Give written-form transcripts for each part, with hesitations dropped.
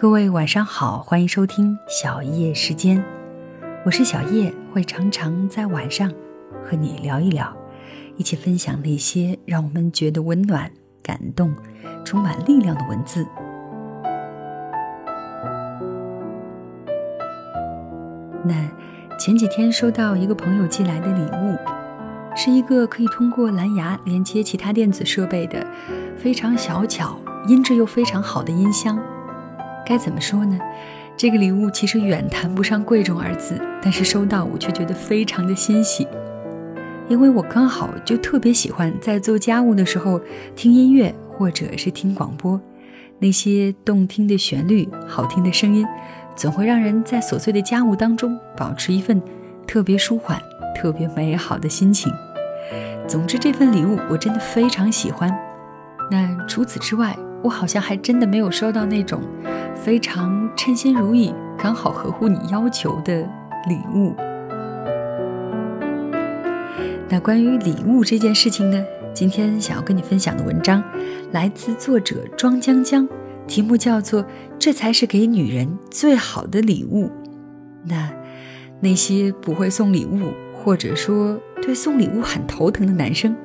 各位晚上好，欢迎收听小叶时间，我是小叶，会常常在晚上和你聊一聊，一起分享那些让我们觉得温暖、感动、充满力量的文字。那前几天收到一个朋友寄来的礼物，是一个可以通过蓝牙连接其他电子设备的非常小巧、音质又非常好的音箱。该怎么说呢？这个礼物其实远谈不上贵重二字，但是收到我却觉得非常的欣喜，因为我刚好就特别喜欢在做家务的时候听音乐或者是听广播，那些动听的旋律、好听的声音，总会让人在琐碎的家务当中保持一份特别舒缓、特别美好的心情。总之这份礼物我真的非常喜欢。那除此之外，我好像还真的没有收到那种非常称心如意、刚好合乎你要求的礼物。那关于礼物这件事情呢，今天想要跟你分享的文章来自作者庄江江，题目叫做《这才是给女人最好的礼物》。那些不会送礼物，或者说对送礼物很头疼的男生，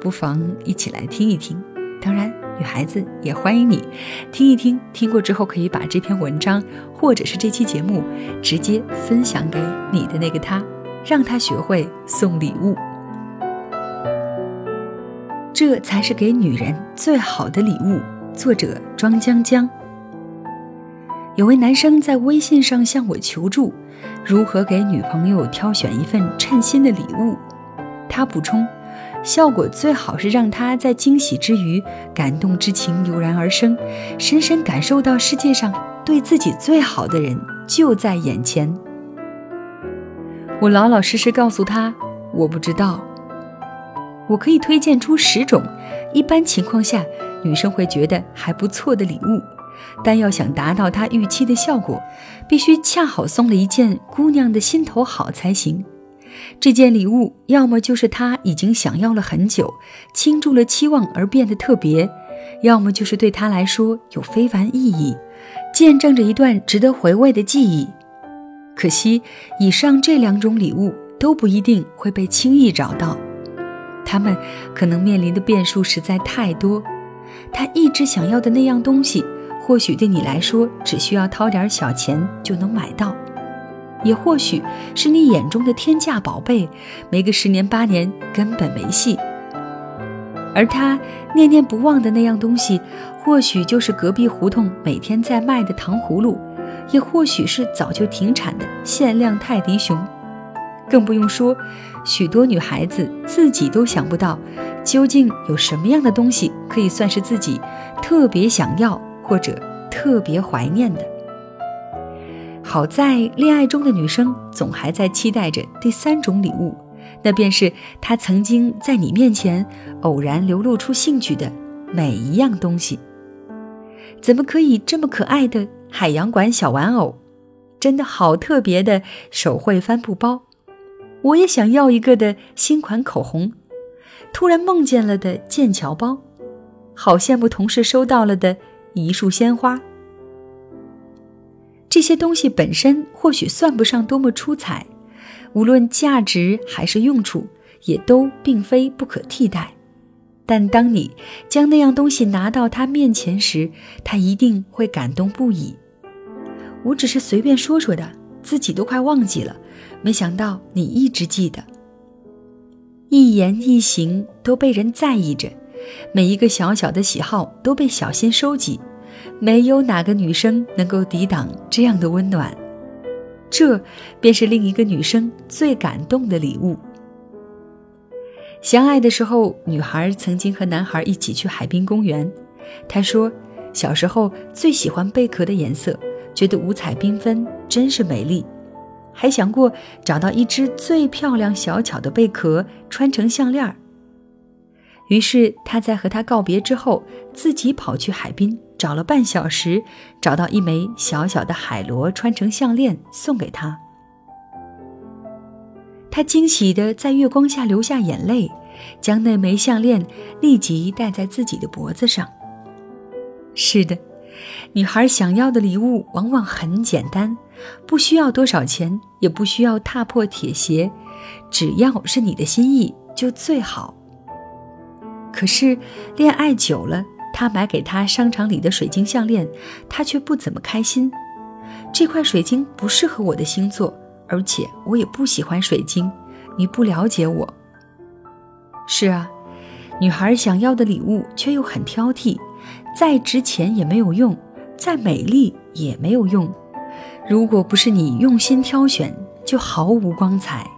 不妨一起来听一听。当然女孩子也欢迎你听一听，听过之后可以把这篇文章或者是这期节目直接分享给你的那个他，让他学会送礼物。这才是给女人最好的礼物，作者庄江江。有位男生在微信上向我求助，如何给女朋友挑选一份称心的礼物。他补充，效果最好是让他在惊喜之余，感动之情油然而生，深深感受到世界上对自己最好的人就在眼前。我老老实实告诉他，我不知道。我可以推荐出10种，一般情况下女生会觉得还不错的礼物，但要想达到她预期的效果，必须恰好送了一件姑娘的心头好才行。这件礼物要么就是他已经想要了很久，倾注了期望而变得特别，要么就是对他来说有非凡意义，见证着一段值得回味的记忆。可惜以上这2种礼物都不一定会被轻易找到，他们可能面临的变数实在太多。他一直想要的那样东西，或许对你来说只需要掏点小钱就能买到，也或许是你眼中的天价宝贝，没个10年8年根本没戏。而他念念不忘的那样东西，或许就是隔壁胡同每天在卖的糖葫芦，也或许是早就停产的限量泰迪熊。更不用说，许多女孩子自己都想不到，究竟有什么样的东西可以算是自己特别想要或者特别怀念的。好在恋爱中的女生总还在期待着第3种礼物，那便是她曾经在你面前偶然流露出兴趣的每一样东西。怎么可以这么可爱的海洋馆小玩偶，真的好特别的手绘帆布包，我也想要一个的新款口红，突然梦见了的剑桥包，好羡慕同事收到了的一束鲜花。这些东西本身或许算不上多么出彩，无论价值还是用处，也都并非不可替代。但当你将那样东西拿到他面前时，他一定会感动不已。我只是随便说说的，自己都快忘记了，没想到你一直记得。一言一行都被人在意着，每一个小小的喜好都被小心收集，没有哪个女生能够抵挡这样的温暖，这便是另一个女生最感动的礼物。相爱的时候，女孩曾经和男孩一起去海滨公园，她说小时候最喜欢贝壳的颜色，觉得五彩缤纷真是美丽，还想过找到一只最漂亮小巧的贝壳穿成项链。于是她在和他告别之后，自己跑去海滨找了半小时，找到一枚小小的海螺穿成项链送给他。他惊喜地在月光下流下眼泪，将那枚项链立即戴在自己的脖子上。是的，女孩想要的礼物往往很简单，不需要多少钱，也不需要踏破铁鞋，只要是你的心意就最好。可是恋爱久了，他买给她商场里的水晶项链，她却不怎么开心。这块水晶不适合我的星座，而且我也不喜欢水晶，你不了解我。是啊，女孩想要的礼物却又很挑剔，再值钱也没有用，再美丽也没有用，如果不是你用心挑选，就毫无光彩。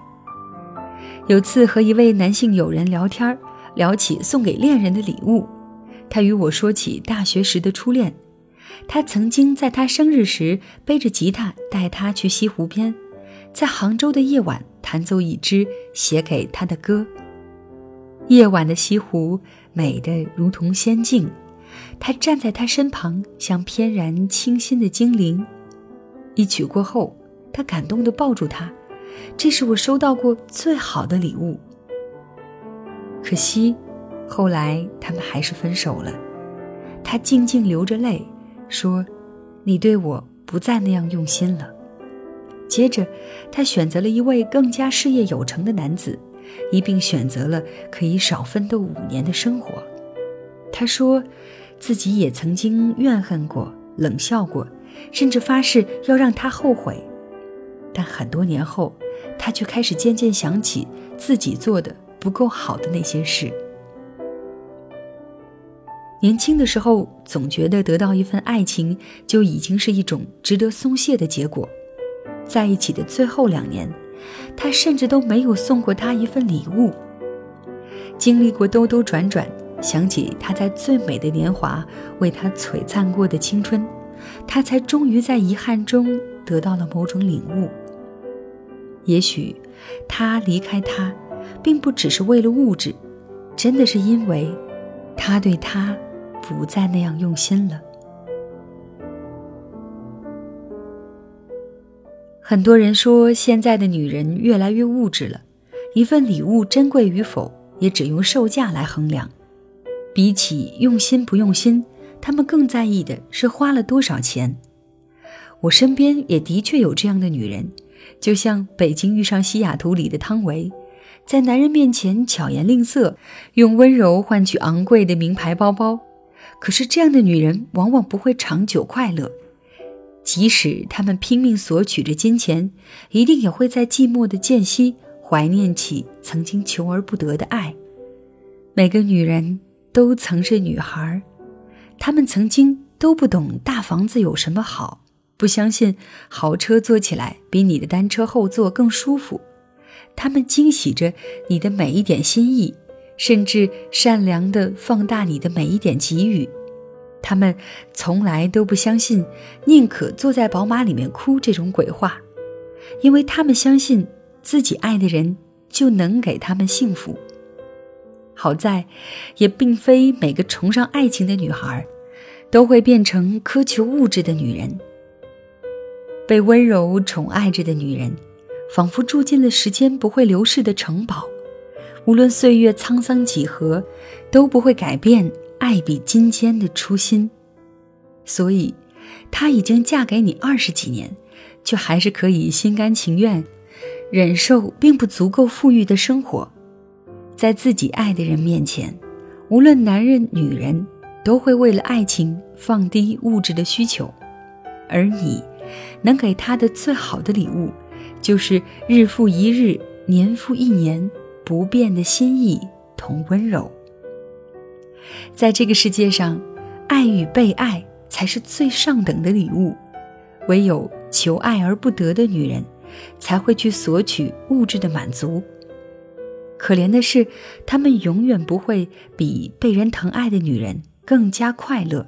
有次和一位男性友人聊天，聊起送给恋人的礼物，他与我说起大学时的初恋。他曾经在他生日时背着吉他带他去西湖边，在杭州的夜晚弹奏一支写给他的歌。夜晚的西湖美得如同仙境，他站在他身旁，像翩然清新的精灵。一曲过后，他感动地抱住他，这是我收到过最好的礼物。可惜后来他们还是分手了。他静静流着泪说，你对我不再那样用心了。接着他选择了一位更加事业有成的男子，一并选择了可以少奋斗5年的生活。他说自己也曾经怨恨过，冷笑过，甚至发誓要让他后悔。但很多年后，他却开始渐渐想起自己做的不够好的那些事。年轻的时候，总觉得得到一份爱情就已经是一种值得松懈的结果。在一起的最后2年，他甚至都没有送过她一份礼物。经历过兜兜转转，想起他在最美的年华为他璀璨过的青春，他才终于在遗憾中得到了某种领悟。也许他离开他并不只是为了物质，真的是因为他对他不再那样用心了。很多人说现在的女人越来越物质了，一份礼物珍贵与否也只用售价来衡量。比起用心不用心，他们更在意的是花了多少钱。我身边也的确有这样的女人，就像《北京遇上西雅图》里的汤唯，在男人面前巧言令色，用温柔换取昂贵的名牌包包。可是这样的女人往往不会长久快乐，即使他们拼命索取着金钱，一定也会在寂寞的间隙怀念起曾经求而不得的爱。每个女人都曾是女孩，她们曾经都不懂大房子有什么好，不相信豪车坐起来比你的单车后座更舒服。她们惊喜着你的每一点心意，甚至善良地放大你的每一点给予。他们从来都不相信宁可坐在宝马里面哭这种鬼话，因为他们相信自己爱的人就能给他们幸福。好在也并非每个崇尚爱情的女孩都会变成苛求物质的女人。被温柔宠爱着的女人仿佛住进了时间不会流逝的城堡，无论岁月沧桑几何，都不会改变爱比金坚的初心。所以她已经嫁给你20几年，却还是可以心甘情愿忍受并不足够富裕的生活。在自己爱的人面前，无论男人女人都会为了爱情放低物质的需求。而你能给她的最好的礼物，就是日复一日年复一年不变的心意同温柔。在这个世界上，爱与被爱才是最上等的礼物，唯有求爱而不得的女人才会去索取物质的满足。可怜的是，她们永远不会比被人疼爱的女人更加快乐，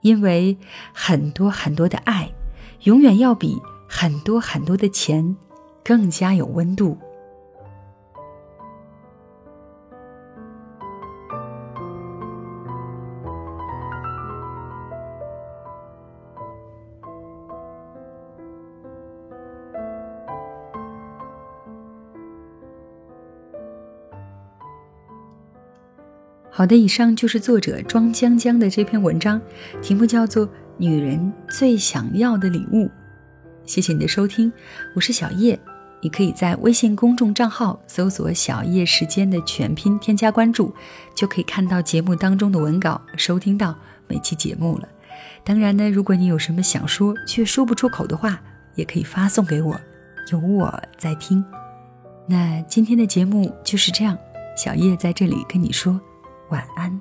因为很多很多的爱永远要比很多很多的钱更加有温度。好的，以上就是作者庄江江的这篇文章，题目叫做《女人最想要的礼物》。谢谢你的收听，我是小叶，你可以在微信公众账号搜索小叶时间的全拼，添加关注，就可以看到节目当中的文稿，收听到每期节目了。当然呢，如果你有什么想说却说不出口的话，也可以发送给我，有我在听。那今天的节目就是这样，小叶在这里跟你说晚安。